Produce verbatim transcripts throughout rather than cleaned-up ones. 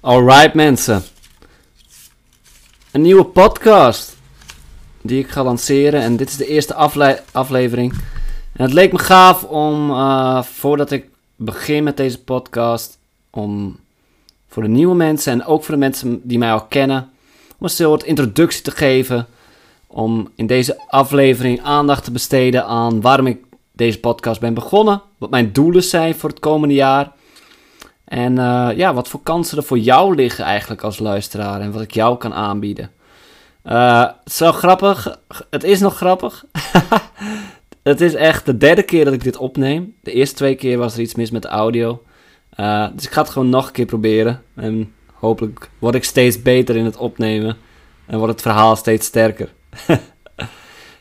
Alright mensen, een nieuwe podcast die ik ga lanceren en dit is de eerste afle- aflevering. En het leek me gaaf om, uh, voordat ik begin met deze podcast, om voor de nieuwe mensen en ook voor de mensen die mij al kennen, om een soort introductie te geven, om in deze aflevering aandacht te besteden aan waarom ik deze podcast ben begonnen, wat mijn doelen zijn voor het komende jaar. En uh, ja, wat voor kansen er voor jou liggen eigenlijk als luisteraar en wat ik jou kan aanbieden. Uh, het is wel grappig. Het is nog grappig. Het is echt de derde keer dat ik dit opneem. De eerste twee keer was er iets mis met de audio. Uh, dus ik ga het gewoon nog een keer proberen. En hopelijk word ik steeds beter in het opnemen. En wordt het verhaal steeds sterker.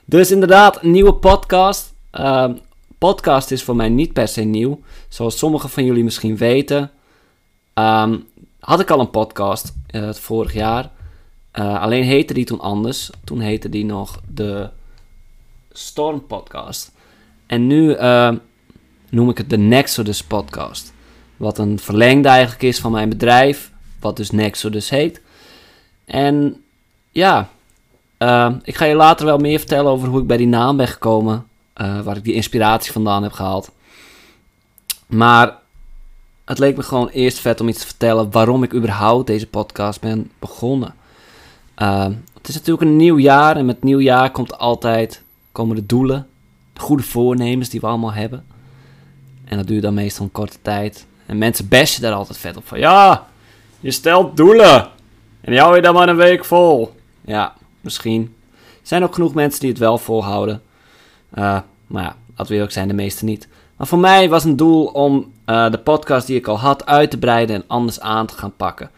Dus inderdaad, een nieuwe podcast. Uh, podcast is voor mij niet per se nieuw. Zoals sommigen van jullie misschien weten. Um, had ik al een podcast uh, het vorig jaar. Uh, alleen heette die toen anders. Toen heette die nog de Storm Podcast. En nu uh, noem ik het de Nexodus Podcast. Wat een verlengde eigenlijk is van mijn bedrijf. Wat dus Nexodus heet. En ja, uh, ik ga je later wel meer vertellen over hoe ik bij die naam ben gekomen. Uh, waar ik die inspiratie vandaan heb gehaald. Maar het leek me gewoon eerst vet om iets te vertellen waarom ik überhaupt deze podcast ben begonnen. Uh, het is natuurlijk een nieuw jaar en met nieuw jaar komt altijd, komen de doelen, de goede voornemens die we allemaal hebben. En dat duurt dan meestal een korte tijd. En mensen bashen daar altijd vet op van, ja, je stelt doelen en die hou je dan maar een week vol. Ja, misschien. Er zijn ook genoeg mensen die het wel volhouden. Uh, maar ja, dat wil ook zijn, de meeste niet. Maar voor mij was een doel om uh, de podcast die ik al had uit te breiden en anders aan te gaan pakken.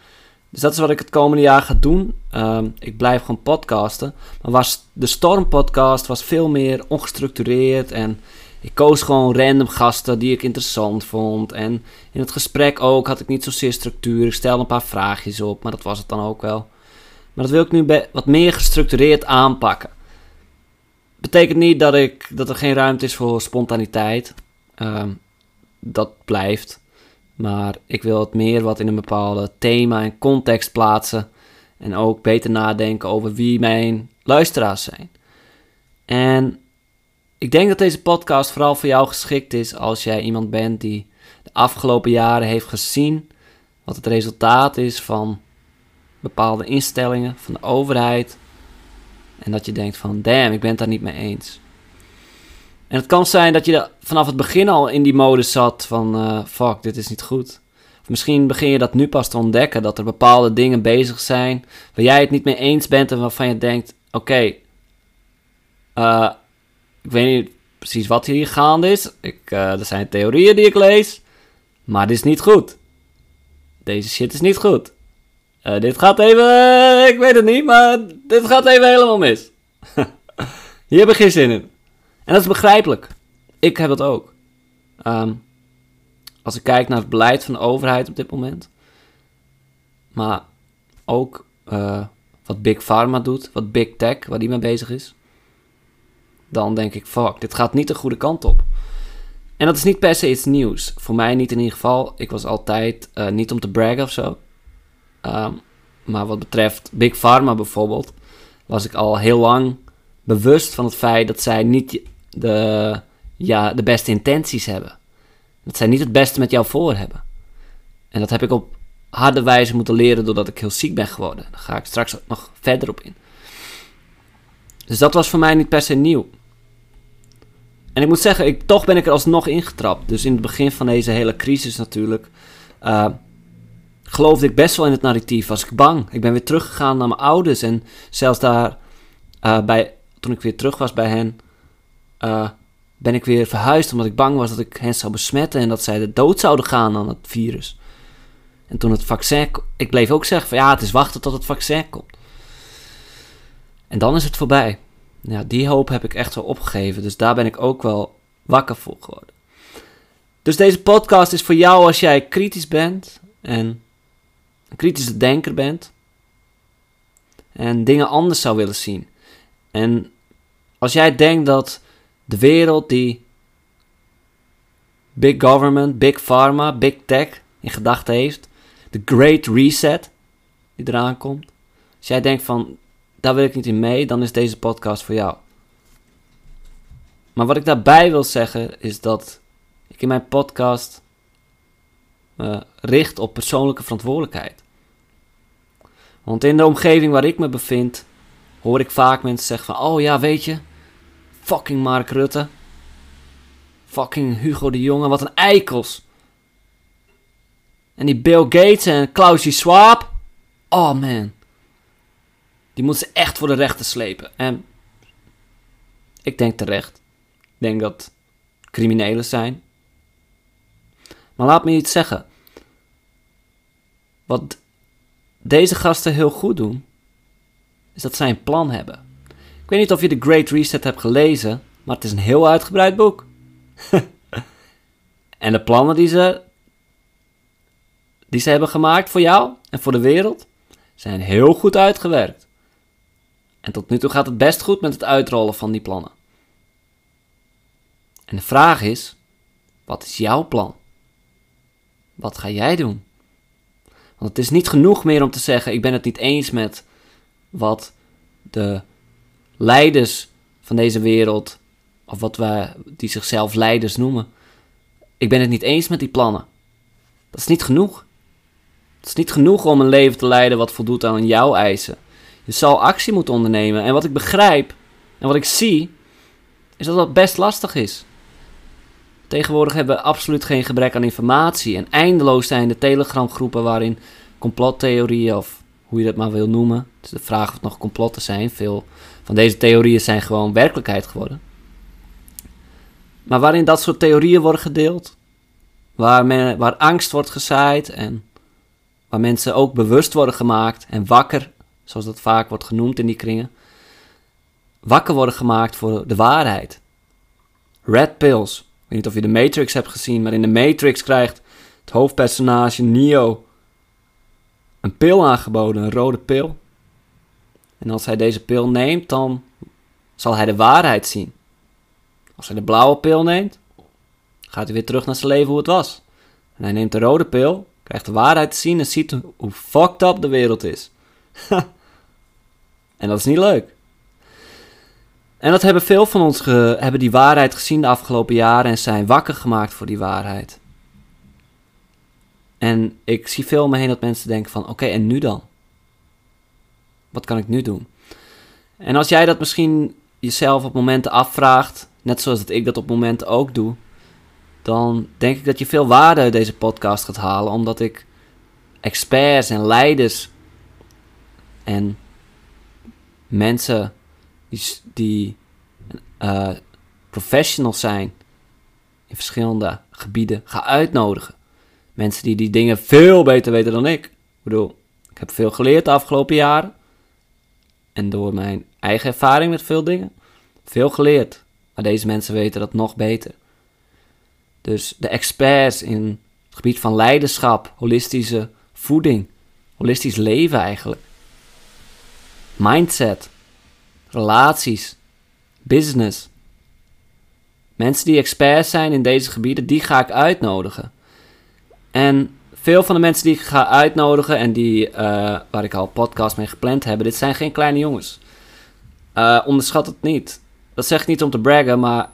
Dus dat is wat ik het komende jaar ga doen. Uh, ik blijf gewoon podcasten. Maar was de Storm Podcast was veel meer ongestructureerd. En ik koos gewoon random gasten die ik interessant vond. En in het gesprek ook had ik niet zozeer structuur. Ik stelde een paar vraagjes op, maar dat was het dan ook wel. Maar dat wil ik nu be- wat meer gestructureerd aanpakken. Betekent niet dat, ik, dat er geen ruimte is voor spontaniteit. Um, dat blijft. Maar ik wil het meer wat in een bepaalde thema en context plaatsen. En ook beter nadenken over wie mijn luisteraars zijn. En ik denk dat deze podcast vooral voor jou geschikt is als jij iemand bent die de afgelopen jaren heeft gezien wat het resultaat is van bepaalde instellingen van de overheid. En dat je denkt van, damn, ik ben het daar niet mee eens. En het kan zijn dat je vanaf het begin al in die mode zat van, uh, fuck, dit is niet goed. Of misschien begin je dat nu pas te ontdekken, dat er bepaalde dingen bezig zijn waar jij het niet mee eens bent en waarvan je denkt, oké, okay, uh, ik weet niet precies wat hier gaande is. Ik, uh, er zijn theorieën die ik lees, maar dit is niet goed. Deze shit is niet goed. Uh, dit gaat even, uh, ik weet het niet, maar dit gaat even helemaal mis. Hier heb ik geen zin in. En dat is begrijpelijk. Ik heb dat ook. Um, als ik kijk naar het beleid van de overheid op dit moment. Maar ook uh, wat Big Pharma doet, wat Big Tech, waar die mee bezig is. Dan denk ik, fuck, dit gaat niet de goede kant op. En dat is niet per se iets nieuws. Voor mij niet in ieder geval. Ik was altijd, uh, niet om te braggen of zo. Um, maar wat betreft Big Pharma bijvoorbeeld, was ik al heel lang bewust van het feit dat zij niet de, ja, de beste intenties hebben. Dat zij niet het beste met jou voor hebben. En dat heb ik op harde wijze moeten leren doordat ik heel ziek ben geworden. Daar ga ik straks nog verder op in. Dus dat was voor mij niet per se nieuw. En ik moet zeggen, ik, toch ben ik er alsnog ingetrapt. Dus in het begin van deze hele crisis natuurlijk. Uh, geloofde ik best wel in het narratief, was ik bang. Ik ben weer teruggegaan naar mijn ouders en zelfs daar, uh, bij, toen ik weer terug was bij hen, uh, ben ik weer verhuisd omdat ik bang was dat ik hen zou besmetten en dat zij de dood zouden gaan aan het virus. En toen het vaccin, ik bleef ook zeggen van ja, het is wachten tot het vaccin komt. En dan is het voorbij. Ja, die hoop heb ik echt wel opgegeven, dus daar ben ik ook wel wakker voor geworden. Dus deze podcast is voor jou als jij kritisch bent en een kritische denker bent en dingen anders zou willen zien. En als jij denkt dat de wereld die big government, big pharma, big tech in gedachten heeft, The Great Reset, die eraan komt. Als jij denkt van, daar wil ik niet in mee, dan is deze podcast voor jou. Maar wat ik daarbij wil zeggen, is dat ik in mijn podcast me richt op persoonlijke verantwoordelijkheid. Want in de omgeving waar ik me bevind, hoor ik vaak mensen zeggen van, oh ja, weet je, fucking Mark Rutte, fucking Hugo de Jonge, wat een eikels. En die Bill Gates en Klaus Schwab, oh man, die moeten ze echt voor de rechter slepen. En ik denk terecht, ik denk dat criminelen zijn. Maar laat me iets zeggen. Wat deze gasten heel goed doen, is dat zij een plan hebben. Ik weet niet of je The Great Reset hebt gelezen, maar het is een heel uitgebreid boek. En de plannen die ze, die ze hebben gemaakt voor jou en voor de wereld, zijn heel goed uitgewerkt. En tot nu toe gaat het best goed met het uitrollen van die plannen. En de vraag is, wat is jouw plan? Wat ga jij doen? Want het is niet genoeg meer om te zeggen, ik ben het niet eens met wat de leiders van deze wereld, of wat wij die zichzelf leiders noemen. Ik ben het niet eens met die plannen. Dat is niet genoeg. Het is niet genoeg om een leven te leiden wat voldoet aan jouw eisen. Je zal actie moeten ondernemen. En wat ik begrijp en wat ik zie, is dat dat best lastig is. Tegenwoordig hebben we absoluut geen gebrek aan informatie. En eindeloos zijn de telegramgroepen waarin complottheorieën, of hoe je dat maar wil noemen. Het is de vraag of het nog complotten zijn. Veel van deze theorieën zijn gewoon werkelijkheid geworden. Maar waarin dat soort theorieën worden gedeeld. Waar, men, waar angst wordt gezaaid. En waar mensen ook bewust worden gemaakt. En wakker, zoals dat vaak wordt genoemd in die kringen. Wakker worden gemaakt voor de waarheid. Red pills. Ik weet niet of je de Matrix hebt gezien, maar in de Matrix krijgt het hoofdpersonage Neo een pil aangeboden, een rode pil. En als hij deze pil neemt, dan zal hij de waarheid zien. Als hij de blauwe pil neemt, gaat hij weer terug naar zijn leven hoe het was. En hij neemt de rode pil, krijgt de waarheid te zien en ziet hoe fucked up de wereld is. En dat is niet leuk. En dat hebben veel van ons ge, hebben die waarheid gezien de afgelopen jaren en zijn wakker gemaakt voor die waarheid. En ik zie veel om me heen dat mensen denken van, oké, okay, en nu dan? Wat kan ik nu doen? En als jij dat misschien jezelf op momenten afvraagt, net zoals dat ik dat op momenten ook doe, dan denk ik dat je veel waarde uit deze podcast gaat halen, omdat ik experts en leiders en mensen die, die uh, professionals zijn in verschillende gebieden, ga uitnodigen. Mensen die die dingen veel beter weten dan ik. Ik bedoel, ik heb veel geleerd de afgelopen jaren. En door mijn eigen ervaring met veel dingen, veel geleerd. Maar deze mensen weten dat nog beter. Dus de experts in het gebied van leiderschap, holistische voeding, holistisch leven eigenlijk. Mindset. Relaties, business. Mensen die experts zijn in deze gebieden, die ga ik uitnodigen. En veel van de mensen die ik ga uitnodigen en die, uh, waar ik al podcasts mee gepland heb, dit zijn geen kleine jongens. Uh, onderschat het niet. Dat zeg ik niet om te braggen, maar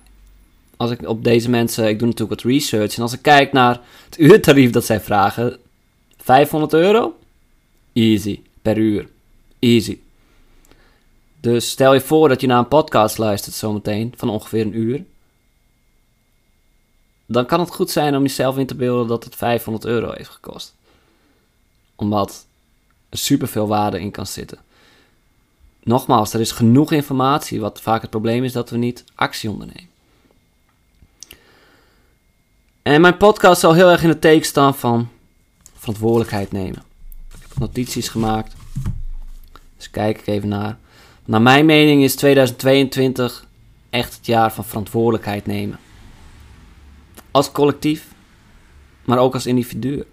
als ik op deze mensen, ik doe natuurlijk wat research. En als ik kijk naar het uurtarief dat zij vragen, vijfhonderd euro? Easy, per uur. Easy. Dus stel je voor dat je naar een podcast luistert zometeen, van ongeveer een uur. Dan kan het goed zijn om jezelf in te beelden dat het vijfhonderd euro heeft gekost. Omdat er superveel waarde in kan zitten. Nogmaals, er is genoeg informatie, wat vaak het probleem is dat we niet actie ondernemen. En mijn podcast zal heel erg in het teken staan van verantwoordelijkheid nemen. Ik heb notities gemaakt, dus kijk ik even naar. Naar mijn mening is tweeduizend tweeëntwintig echt het jaar van verantwoordelijkheid nemen. Als collectief, maar ook als individu.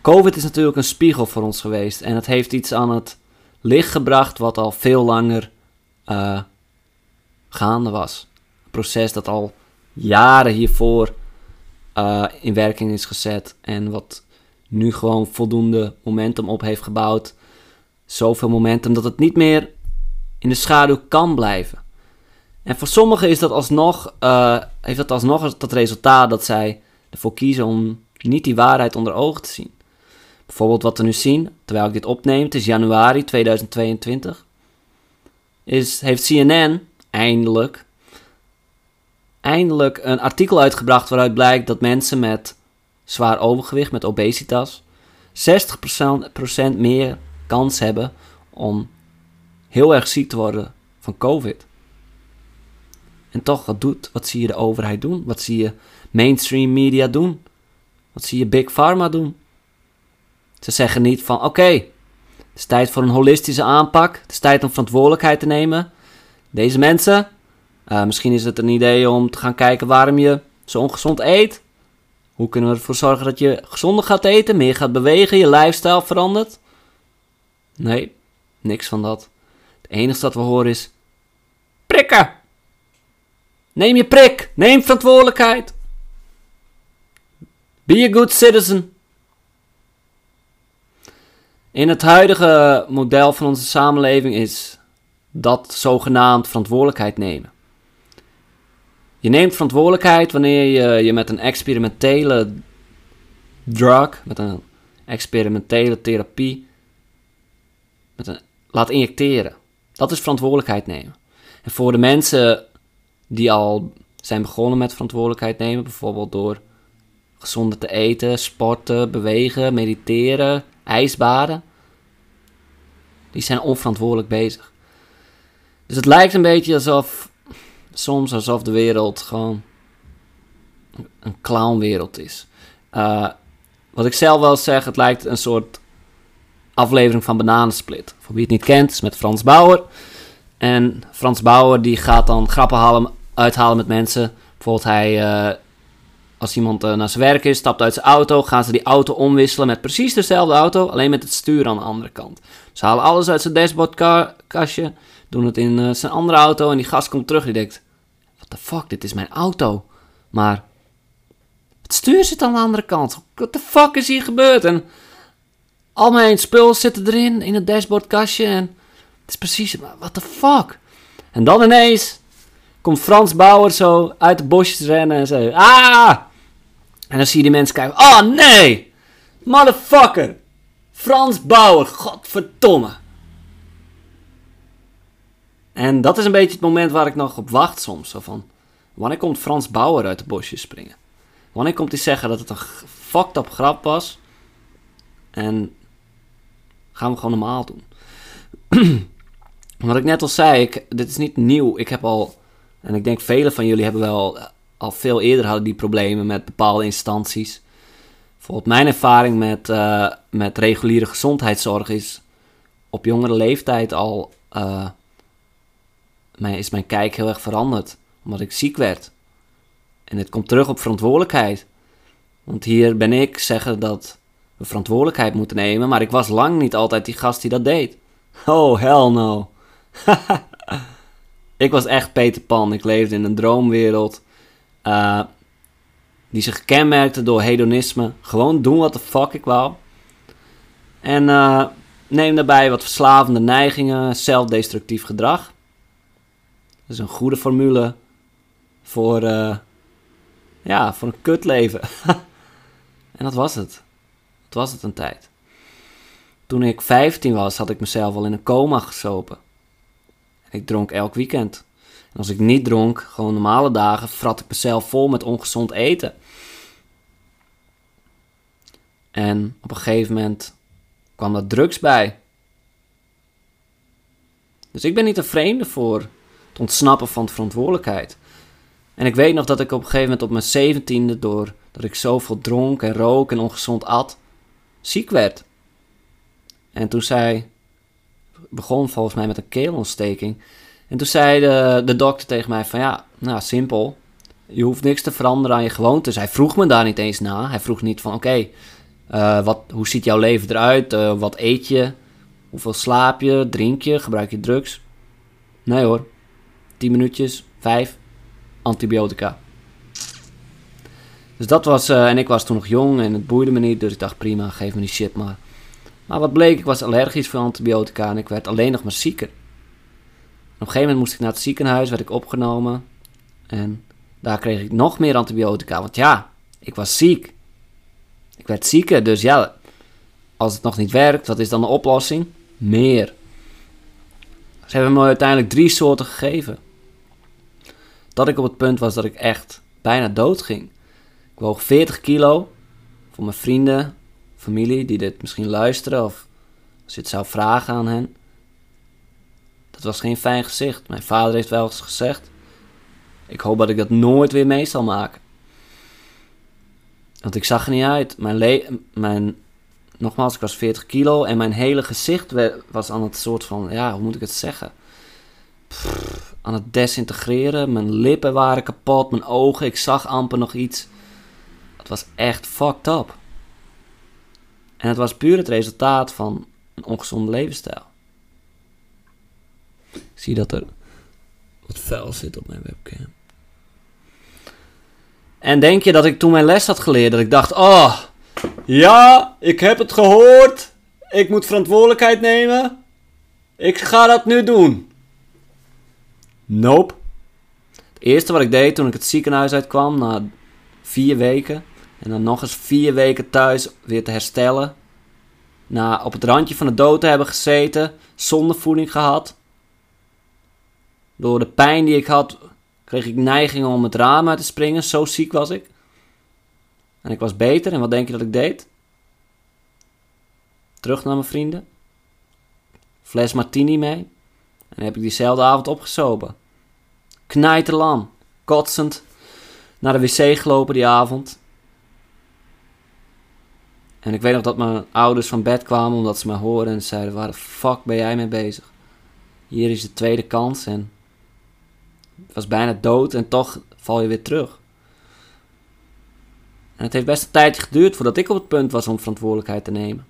COVID is natuurlijk een spiegel voor ons geweest. En het heeft iets aan het licht gebracht wat al veel langer uh, gaande was. Een proces dat al jaren hiervoor uh, in werking is gezet. En wat nu gewoon voldoende momentum op heeft gebouwd. Zoveel momentum dat het niet meer in de schaduw kan blijven. En voor sommigen is dat alsnog, uh, heeft dat alsnog het resultaat dat zij ervoor kiezen om niet die waarheid onder ogen te zien. Bijvoorbeeld wat we nu zien, terwijl ik dit opneem, het is januari tweeduizend tweeëntwintig. Is, heeft C N N eindelijk, eindelijk een artikel uitgebracht waaruit blijkt dat mensen met zwaar overgewicht, met obesitas, zestig procent meer kans hebben om heel erg ziek te worden van COVID. En toch, wat doet, wat zie je de overheid doen? Wat zie je mainstream media doen? Wat zie je Big Pharma doen? Ze zeggen niet van, oké, okay, het is tijd voor een holistische aanpak. Het is tijd om verantwoordelijkheid te nemen. Deze mensen, uh, misschien is het een idee om te gaan kijken waarom je zo ongezond eet. Hoe kunnen we ervoor zorgen dat je gezonder gaat eten, meer gaat bewegen, je lifestyle verandert? Nee, niks van dat. Het enige dat we horen is, prikken! Neem je prik, neem verantwoordelijkheid. Be a good citizen. In het huidige model van onze samenleving is dat zogenaamd verantwoordelijkheid nemen. Je neemt verantwoordelijkheid wanneer je je met een experimentele drug, met een experimentele therapie, met een, laat injecteren. Dat is verantwoordelijkheid nemen. En voor de mensen die al zijn begonnen met verantwoordelijkheid nemen, bijvoorbeeld door gezonder te eten, sporten, bewegen, mediteren, ijsbaden, die zijn onverantwoordelijk bezig. Dus het lijkt een beetje alsof, soms alsof de wereld gewoon een clownwereld is. Uh, wat ik zelf wel zeg, het lijkt een soort aflevering van Bananensplit. Voor wie het niet kent, is met Frans Bauer. En Frans Bauer die gaat dan grappen halen, uithalen met mensen. Bijvoorbeeld hij, uh, als iemand uh, naar zijn werk is, stapt uit zijn auto, gaan ze die auto omwisselen met precies dezelfde auto, alleen met het stuur aan de andere kant. Ze halen alles uit zijn dashboardkastje, doen het in uh, zijn andere auto en die gast komt terug en die denkt, what the fuck, dit is mijn auto. Maar het stuur zit aan de andere kant. What the fuck is hier gebeurd? En al mijn spul zitten erin, in het dashboardkastje en het is precies, what the fuck? En dan ineens komt Frans Bauer zo uit de bosjes rennen en zo. Ah! En dan zie je die mensen kijken. Oh nee! Motherfucker! Frans Bauer, godverdomme! En dat is een beetje het moment waar ik nog op wacht soms. Zo van, wanneer komt Frans Bauer uit de bosjes springen? Wanneer komt hij zeggen dat het een fucked up grap was? En gaan we gewoon normaal doen. Wat ik net al zei, ik, dit is niet nieuw. Ik heb al, en ik denk velen van jullie hebben wel al veel eerder hadden die problemen met bepaalde instanties. Bijvoorbeeld mijn ervaring met, uh, met reguliere gezondheidszorg is op jongere leeftijd al, uh, mijn, is mijn kijk heel erg veranderd. Omdat ik ziek werd. En dit komt terug op verantwoordelijkheid. Want hier ben ik zeggen dat we verantwoordelijkheid moeten nemen, maar ik was lang niet altijd die gast die dat deed. Oh, hell no. Ik was echt Peter Pan. Ik leefde in een droomwereld. Uh, die zich kenmerkte door hedonisme. Gewoon doen wat de fuck ik wou. En uh, neem daarbij wat verslavende neigingen. Zelfdestructief gedrag. Dat is een goede formule. Voor, uh, ja, voor een kutleven. En dat was het. Dat was het een tijd. Toen ik vijftien was, had ik mezelf al in een coma gesopen. En ik dronk elk weekend. En als ik niet dronk, gewoon normale dagen, vrat ik mezelf vol met ongezond eten. En op een gegeven moment kwam daar drugs bij. Dus ik ben niet een vreemde voor het ontsnappen van verantwoordelijkheid. En ik weet nog dat ik op een gegeven moment op mijn zeventiende, doordat ik zoveel dronk en rook en ongezond at, ziek werd. En toen zij begon volgens mij met een keelontsteking. En toen zei de, de dokter tegen mij van ja, nou simpel. Je hoeft niks te veranderen aan je gewoontes. Hij vroeg me daar niet eens na. Hij vroeg niet van oké, okay, uh, wat, hoe ziet jouw leven eruit? Uh, wat eet je? Hoeveel slaap je? Drink je? Gebruik je drugs? Nee hoor. tien minuutjes, vijf, antibiotica. Dus dat was, uh, en ik was toen nog jong en het boeide me niet, dus ik dacht prima, geef me die shit maar. Maar wat bleek, ik was allergisch voor antibiotica en ik werd alleen nog maar zieker. En op een gegeven moment moest ik naar het ziekenhuis, werd ik opgenomen. En daar kreeg ik nog meer antibiotica, want ja, ik was ziek. Ik werd zieker, dus ja, als het nog niet werkt, wat is dan de oplossing? Meer. Ze hebben me uiteindelijk drie soorten gegeven. Dat ik op het punt was dat ik echt bijna dood ging. Ik woog veertig kilo. Voor mijn vrienden, familie die dit misschien luisteren of als je het zou vragen aan hen. Dat was geen fijn gezicht. Mijn vader heeft wel eens gezegd. Ik hoop dat ik dat nooit weer mee zal maken. Want ik zag er niet uit. Mijn le- mijn, nogmaals, ik was veertig kilo en mijn hele gezicht we- was aan het soort van, ja, hoe moet ik het zeggen? Pff, aan het desintegreren. Mijn lippen waren kapot, mijn ogen, ik zag amper nog iets. Het was echt fucked up. En het was puur het resultaat van een ongezonde levensstijl. Ik zie dat er wat vuil zit op mijn webcam. En denk je dat ik toen mijn les had geleerd, dat ik dacht, oh, ja, ik heb het gehoord. Ik moet verantwoordelijkheid nemen. Ik ga dat nu doen. Nope. Het eerste wat ik deed toen ik het ziekenhuis uitkwam, na vier weken... En dan nog eens vier weken thuis weer te herstellen. Na op het randje van de dood te hebben gezeten. Zonder voeding gehad. Door de pijn die ik had, kreeg ik neigingen om het raam uit te springen. Zo ziek was ik. En ik was beter. En wat denk je dat ik deed? Terug naar mijn vrienden. Fles martini mee. En dan heb ik diezelfde avond opgezopen. Knijterlam. Kotsend. Naar de wc gelopen die avond. En ik weet nog dat mijn ouders van bed kwamen omdat ze mij hoorden en zeiden, waar de fuck ben jij mee bezig? Hier is de tweede kans en ik was bijna dood en toch val je weer terug. En het heeft best een tijdje geduurd voordat ik op het punt was om verantwoordelijkheid te nemen.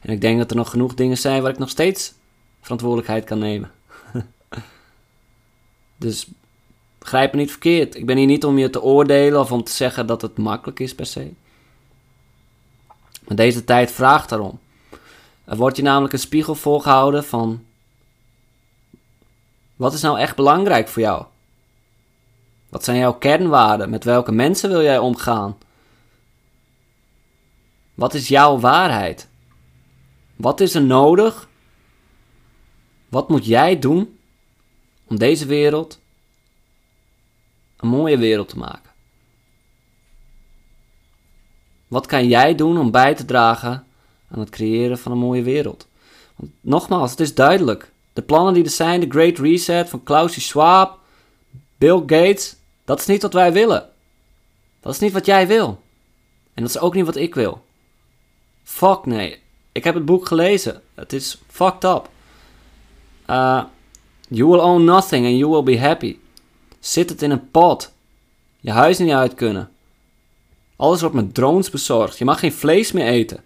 En ik denk dat er nog genoeg dingen zijn waar ik nog steeds verantwoordelijkheid kan nemen. Dus begrijp me niet verkeerd. Ik ben hier niet om je te oordelen of om te zeggen dat het makkelijk is per se. Maar deze tijd vraagt daarom. Er wordt je namelijk een spiegel voorgehouden van, wat is nou echt belangrijk voor jou? Wat zijn jouw kernwaarden? Met welke mensen wil jij omgaan? Wat is jouw waarheid? Wat is er nodig? Wat moet jij doen om deze wereld een mooie wereld te maken? Wat kan jij doen om bij te dragen aan het creëren van een mooie wereld? Want nogmaals, het is duidelijk. De plannen die er zijn, de Great Reset van Klaus Schwab, Bill Gates, dat is niet wat wij willen. Dat is niet wat jij wil. En dat is ook niet wat ik wil. Fuck nee. Ik heb het boek gelezen. Het is fucked up. Uh, you will own nothing and you will be happy. Zit het in een pot. Je huis niet uit kunnen. Alles wordt met drones bezorgd. Je mag geen vlees meer eten.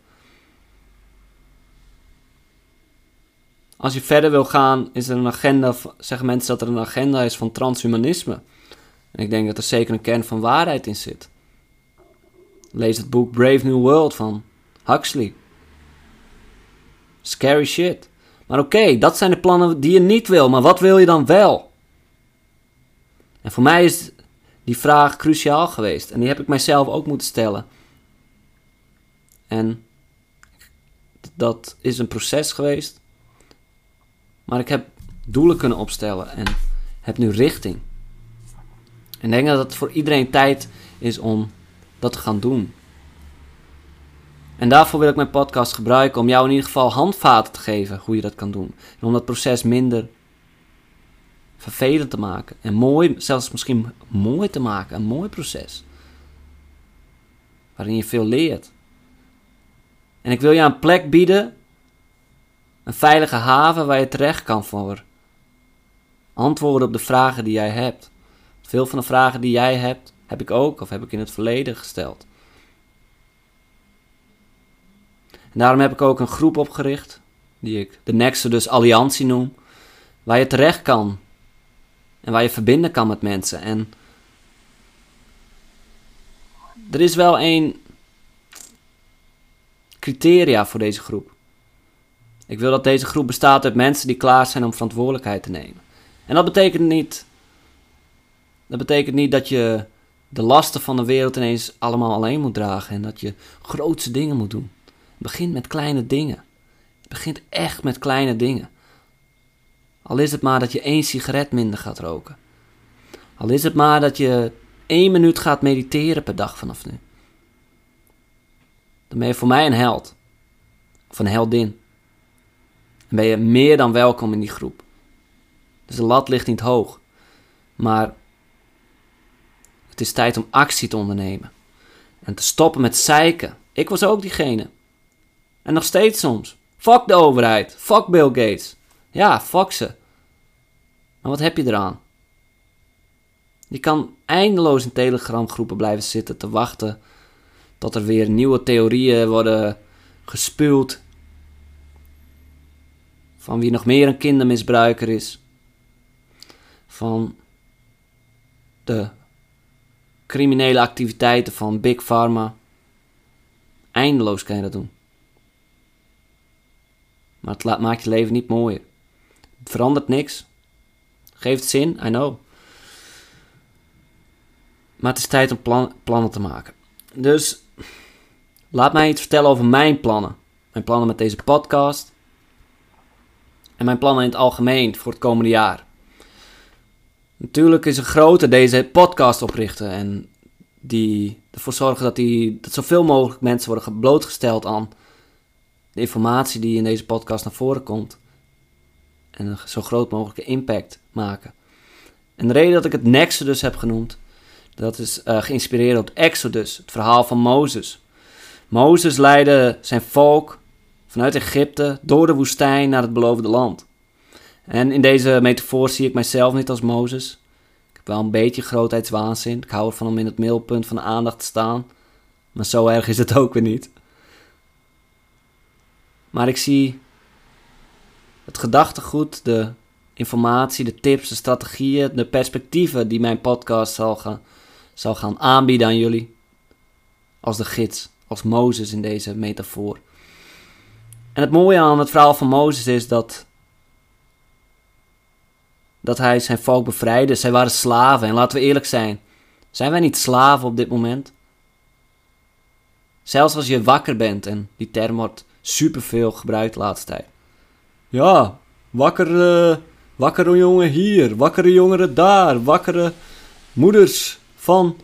Als je verder wil gaan, is er een agenda, zeggen mensen dat er een agenda is van transhumanisme. En ik denk dat er zeker een kern van waarheid in zit. Lees het boek Brave New World van Huxley. Scary shit. Maar oké, okay, dat zijn de plannen die je niet wil, maar wat wil je dan wel? En voor mij is die vraag cruciaal geweest. En die heb ik mijzelf ook moeten stellen. En dat is een proces geweest. Maar ik heb doelen kunnen opstellen. En heb nu richting. En ik denk dat het voor iedereen tijd is om dat te gaan doen. En daarvoor wil ik mijn podcast gebruiken om jou in ieder geval handvaten te geven hoe je dat kan doen. En om dat proces minder vervelend te maken. En mooi, zelfs misschien mooi te maken. Een mooi proces. Waarin je veel leert. En ik wil je een plek bieden. Een veilige haven waar je terecht kan voor antwoorden op de vragen die jij hebt. Veel van de vragen die jij hebt, heb ik ook. Of heb ik in het verleden gesteld. En daarom heb ik ook een groep opgericht. Die ik de Nexodus Alliantie noem. Waar je terecht kan. En waar je verbinden kan met mensen. En er is wel een criteria voor deze groep. Ik wil dat deze groep bestaat uit mensen die klaar zijn om verantwoordelijkheid te nemen. En dat betekent niet, dat betekent niet dat je de lasten van de wereld ineens allemaal alleen moet dragen. En dat je grootse dingen moet doen. Het begint met kleine dingen. Het begint echt met kleine dingen. Al is het maar dat je één sigaret minder gaat roken. Al is het maar dat je één minuut gaat mediteren per dag vanaf nu. Dan ben je voor mij een held. Of een heldin. Dan ben je meer dan welkom in die groep. Dus de lat ligt niet hoog. Maar het is tijd om actie te ondernemen. En te stoppen met zeiken. Ik was ook diegene. En nog steeds soms. Fuck de overheid. Fuck Bill Gates. Ja, fuck ze. Maar wat heb je eraan? Je kan eindeloos in Telegram-groepen blijven zitten te wachten tot er weer nieuwe theorieën worden gespuwd. Van wie nog meer een kindermisbruiker is. Van de criminele activiteiten van Big Pharma. Eindeloos kan je dat doen. Maar het maakt je leven niet mooier. Het verandert niks. Geeft zin, I know. Maar het is tijd om plan- plannen te maken. Dus laat mij iets vertellen over mijn plannen. Mijn plannen met deze podcast. En mijn plannen in het algemeen voor het komende jaar. Natuurlijk is een grote deze podcast oprichten. En die ervoor zorgen dat, die, dat zoveel mogelijk mensen worden blootgesteld aan de informatie die in deze podcast naar voren komt. En een zo groot mogelijke impact maken. En de reden dat ik het Nexodus heb genoemd. Dat is uh, geïnspireerd op Exodus. Het verhaal van Mozes. Mozes leidde zijn volk vanuit Egypte door de woestijn naar het beloofde land. En in deze metafoor zie ik mijzelf niet als Mozes. Ik heb wel een beetje grootheidswaanzin. Ik hou ervan om in het middelpunt van de aandacht te staan. Maar zo erg is het ook weer niet. Maar ik zie het gedachtegoed, de informatie, de tips, de strategieën, de perspectieven die mijn podcast zal gaan, zal gaan aanbieden aan jullie. Als de gids, als Mozes in deze metafoor. En het mooie aan het verhaal van Mozes is dat, dat hij zijn volk bevrijdde. Zij waren slaven en laten we eerlijk zijn. Zijn wij niet slaven op dit moment? Zelfs als je wakker bent en die term wordt superveel gebruikt de laatste tijd. Ja, wakkere, wakkere jongen hier, wakkere jongeren daar, wakkere moeders van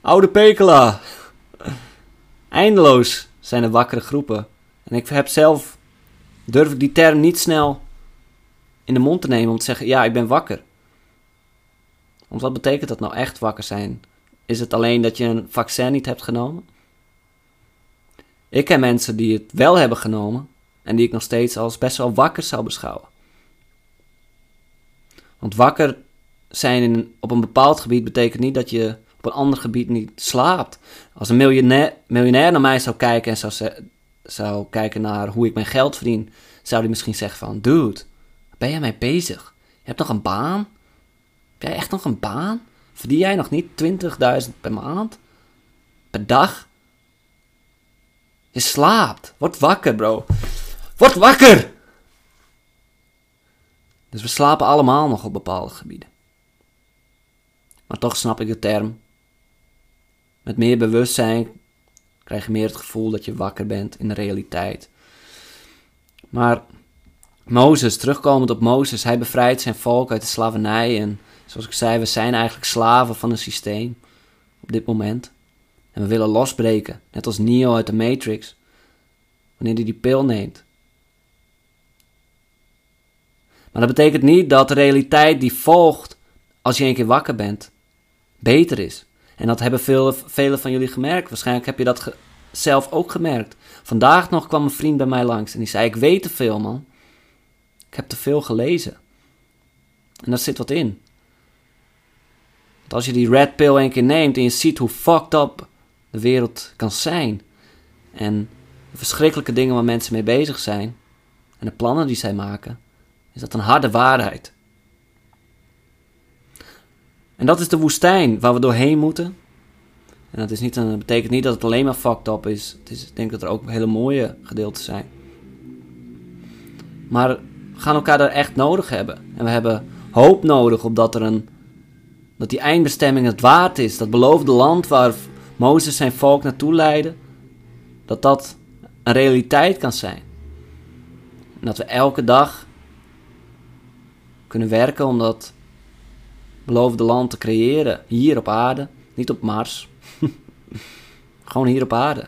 oude Pekela. Eindeloos zijn er wakkere groepen. En ik heb zelf, durf ik die term niet snel in de mond te nemen om te zeggen, ja, ik ben wakker. Want wat betekent dat nou echt wakker zijn? Is het alleen dat je een vaccin niet hebt genomen? Ik ken mensen die het wel hebben genomen en die ik nog steeds als best wel wakker zou beschouwen. Want wakker zijn in, op een bepaald gebied betekent niet dat je op een ander gebied niet slaapt. Als een miljonair, miljonair naar mij zou kijken en zou, zou kijken naar hoe ik mijn geld verdien, zou die misschien zeggen van, dude, waar ben jij mee bezig? Je hebt nog een baan? Heb jij echt nog een baan? Verdien jij nog niet twintigduizend per maand? Per dag? Je slaapt. Word wakker, bro. Word wakker! Dus we slapen allemaal nog op bepaalde gebieden. Maar toch snap ik de term. Met meer bewustzijn krijg je meer het gevoel dat je wakker bent in de realiteit. Maar Mozes, terugkomend op Mozes, hij bevrijdt zijn volk uit de slavernij. En zoals ik zei, we zijn eigenlijk slaven van een systeem op dit moment. En we willen losbreken, net als Neo uit de Matrix, wanneer hij die pil neemt. Maar dat betekent niet dat de realiteit die volgt, als je een keer wakker bent, beter is. En dat hebben velen vele van jullie gemerkt. Waarschijnlijk heb je dat ge- zelf ook gemerkt. Vandaag nog kwam een vriend bij mij langs en die zei, ik weet te veel, man. Ik heb te veel gelezen. En daar zit wat in. Want als je die red pill een keer neemt en je ziet hoe fucked up de wereld kan zijn. En de verschrikkelijke dingen waar mensen mee bezig zijn. En de plannen die zij maken. Is dat een harde waarheid. En dat is de woestijn waar we doorheen moeten. En dat, is niet een, dat betekent niet dat het alleen maar fucked up is. Het is. Ik denk dat er ook hele mooie gedeeltes zijn. Maar we gaan elkaar daar echt nodig hebben. En we hebben hoop nodig op dat er een... dat die eindbestemming het waard is. Dat beloofde land waar Mozes zijn volk naartoe leidde. Dat dat een realiteit kan zijn. En dat we elke dag kunnen werken om dat beloofde land te creëren. Hier op aarde. Niet op Mars. Gewoon hier op aarde.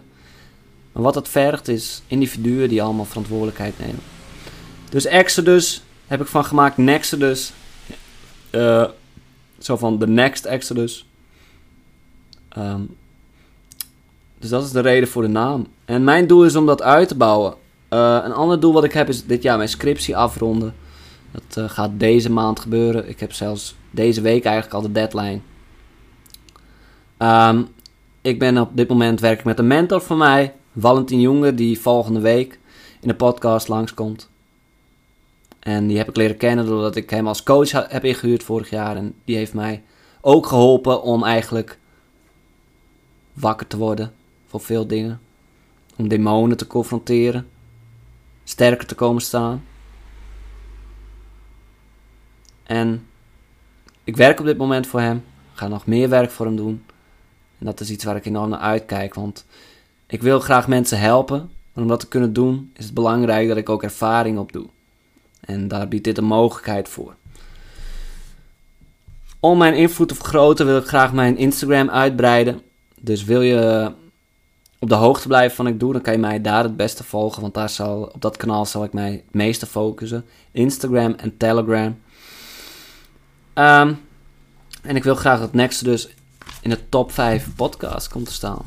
En wat dat vergt is individuen die allemaal verantwoordelijkheid nemen. Dus Exodus heb ik van gemaakt. Nexodus. Uh, zo van The Next Exodus. Um, dus dat is de reden voor de naam. En mijn doel is om dat uit te bouwen. Uh, een ander doel wat ik heb is dit jaar mijn scriptie afronden. Dat uh, gaat deze maand gebeuren. Ik heb zelfs deze week eigenlijk al de deadline. Um, ik ben op dit moment werk ik met een mentor van mij, Valentin Jongen, die volgende week in de podcast langskomt. En die heb ik leren kennen doordat ik hem als coach ha- heb ingehuurd vorig jaar. En die heeft mij ook geholpen om eigenlijk wakker te worden voor veel dingen. Om demonen te confronteren. Sterker te komen staan. En ik werk op dit moment voor hem. Ik ga nog meer werk voor hem doen. En dat is iets waar ik enorm naar uitkijk. Want ik wil graag mensen helpen. Maar om dat te kunnen doen is het belangrijk dat ik ook ervaring op doe. En daar biedt dit een mogelijkheid voor. Om mijn invloed te vergroten wil ik graag mijn Instagram uitbreiden. Dus wil je op de hoogte blijven van wat ik doe, dan kan je mij daar het beste volgen. Want daar zal, op dat kanaal zal ik mij het meeste focussen. Instagram en Telegram. Um, en ik wil graag dat Nexodus in de top vijf podcast komt te staan.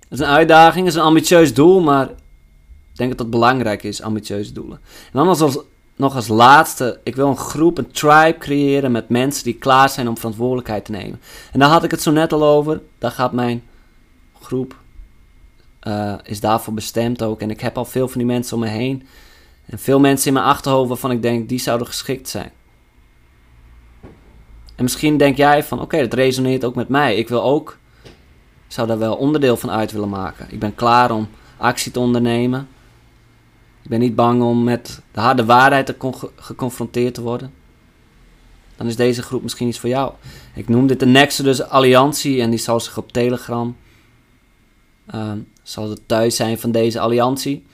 Het is een uitdaging, het is een ambitieus doel, maar... ik denk dat dat belangrijk is, ambitieuze doelen. En dan als, nog als laatste, ik wil een groep, een tribe creëren met mensen die klaar zijn om verantwoordelijkheid te nemen. En daar had ik het zo net al over. Daar gaat mijn groep, uh, is daarvoor bestemd ook. En ik heb al veel van die mensen om me heen. En veel mensen in mijn achterhoofd waarvan ik denk, die zouden geschikt zijn. En misschien denk jij van, oké, okay, dat resoneert ook met mij. Ik wil ook, zou daar wel onderdeel van uit willen maken. Ik ben klaar om actie te ondernemen. Ik ben niet bang om met de harde waarheid te con- geconfronteerd te worden. Dan is deze groep misschien iets voor jou. Ik noem dit de Nexodus Alliantie. En die zal zich op Telegram... Um, zal het thuis zijn van deze alliantie.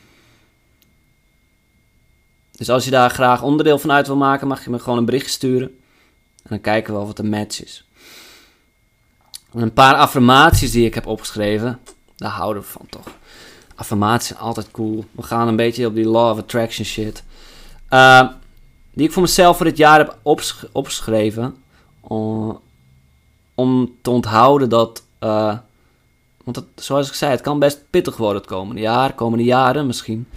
Dus als je daar graag onderdeel van uit wil maken... mag je me gewoon een bericht sturen. En dan kijken we of het een match is. En een paar affirmaties die ik heb opgeschreven. Daar houden we van toch. Affirmaties zijn altijd cool. We gaan een beetje op die law of attraction shit. Uh, die ik voor mezelf voor dit jaar heb opsch- opgeschreven. Om, om te onthouden dat... Uh, want dat, zoals ik zei, het kan best pittig worden het komende jaar. Komende jaren misschien.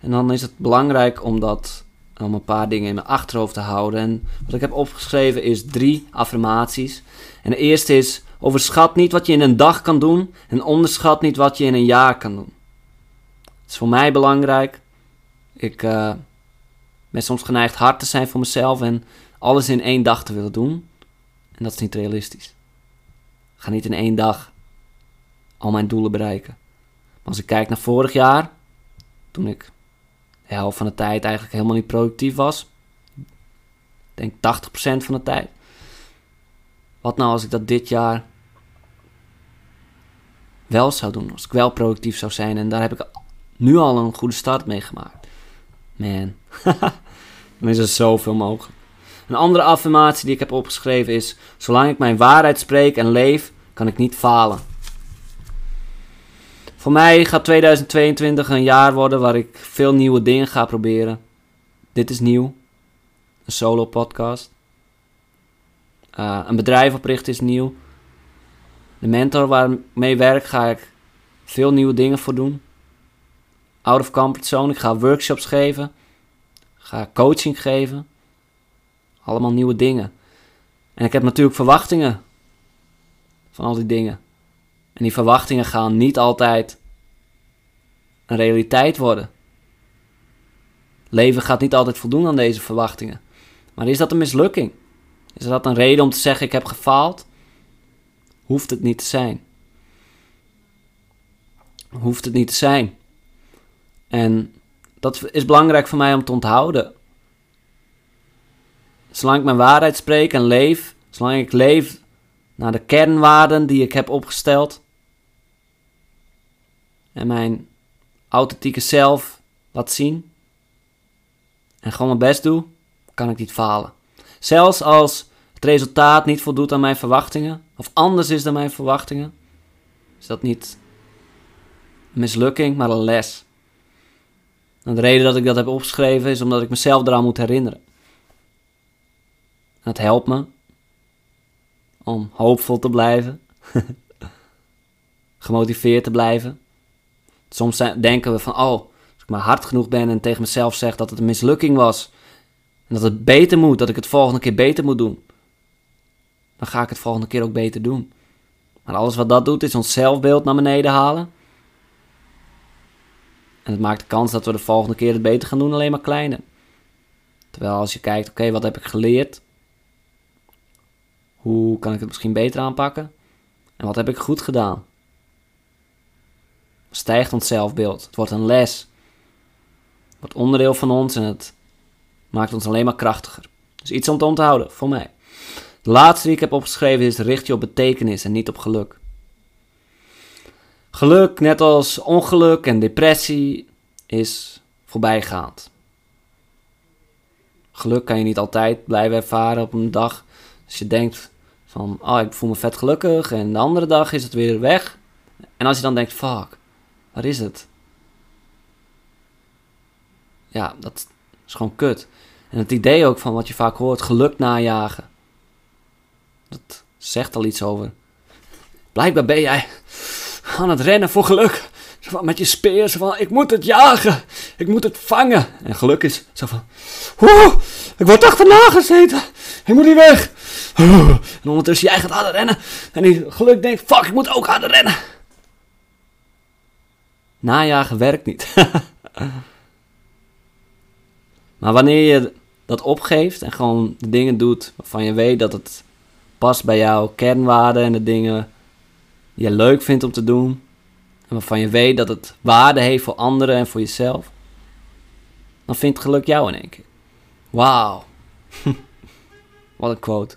En dan is het belangrijk om, dat, om een paar dingen in mijn achterhoofd te houden. En wat ik heb opgeschreven is drie affirmaties. En de eerste is... overschat niet wat je in een dag kan doen. En onderschat niet wat je in een jaar kan doen. Dat is voor mij belangrijk. Ik uh, ben soms geneigd hard te zijn voor mezelf en alles in één dag te willen doen. En dat is niet realistisch. Ik ga niet in één dag al mijn doelen bereiken. Maar als ik kijk naar vorig jaar, toen ik de helft van de tijd eigenlijk helemaal niet productief was. Ik denk tachtig procent van de tijd. Wat nou als ik dat dit jaar wel zou doen? Als ik wel productief zou zijn en daar heb ik... nu al een goede start meegemaakt. Man. Dan is er zoveel mogelijk. Een andere affirmatie die ik heb opgeschreven is... zolang ik mijn waarheid spreek en leef, kan ik niet falen. Voor mij gaat tweeduizend tweeëntwintig een jaar worden waar ik veel nieuwe dingen ga proberen. Dit is nieuw. Een solo podcast. Uh, een bedrijf oprichten is nieuw. De mentor waarmee werk ga ik veel nieuwe dingen voor doen. Out of comfort zone. Ik ga workshops geven. Ga coaching geven. Allemaal nieuwe dingen. En ik heb natuurlijk verwachtingen. Van al die dingen. En die verwachtingen gaan niet altijd een realiteit worden. Leven gaat niet altijd voldoen aan deze verwachtingen. Maar is dat een mislukking? Is dat een reden om te zeggen ik heb gefaald? hoeft het niet te zijn. Hoeft het niet te zijn. En dat is belangrijk voor mij om te onthouden. Zolang ik mijn waarheid spreek en leef, zolang ik leef naar de kernwaarden die ik heb opgesteld en mijn authentieke zelf laat zien en gewoon mijn best doe, kan ik niet falen. Zelfs als het resultaat niet voldoet aan mijn verwachtingen of anders is dan mijn verwachtingen, is dat niet een mislukking, maar een les. En de reden dat ik dat heb opgeschreven is omdat ik mezelf eraan moet herinneren. En dat helpt me om hoopvol te blijven, gemotiveerd te blijven. Soms zijn, denken we van, oh, als ik maar hard genoeg ben en tegen mezelf zeg dat het een mislukking was en dat het beter moet, dat ik het volgende keer beter moet doen, dan ga ik het volgende keer ook beter doen. Maar alles wat dat doet is ons zelfbeeld naar beneden halen. En het maakt de kans dat we de volgende keer het beter gaan doen alleen maar kleiner. Terwijl als je kijkt, oké, okay, wat heb ik geleerd? Hoe kan ik het misschien beter aanpakken? En wat heb ik goed gedaan? Stijgt ons zelfbeeld. Het wordt een les. Het wordt onderdeel van ons en het maakt ons alleen maar krachtiger. Dus iets om te onthouden, voor mij. De laatste die ik heb opgeschreven is: richt je op betekenis en niet op geluk. Geluk, net als ongeluk en depressie, is voorbijgaand. Geluk kan je niet altijd blijven ervaren op een dag. Als je denkt van, oh, ik voel me vet gelukkig en de andere dag is het weer weg. En als je dan denkt, fuck, waar is het? Ja, dat is gewoon kut. En het idee ook van wat je vaak hoort, geluk najagen. Dat zegt al iets over. Blijkbaar ben jij aan het rennen voor geluk. Zo van, met je speer, zo van, ik moet het jagen. Ik moet het vangen. En geluk is zo van, oeh, ik word achterna gezeten. Ik moet hier weg. En ondertussen jij gaat harder rennen. En die geluk denkt, fuck, ik moet ook harder rennen. Najagen werkt niet. Maar wanneer je dat opgeeft en gewoon de dingen doet waarvan je weet dat het past bij jouw kernwaarden en de dingen die je leuk vindt om te doen. En waarvan je weet dat het waarde heeft voor anderen en voor jezelf. Dan vindt geluk jou in één keer. Wauw. Wat een quote.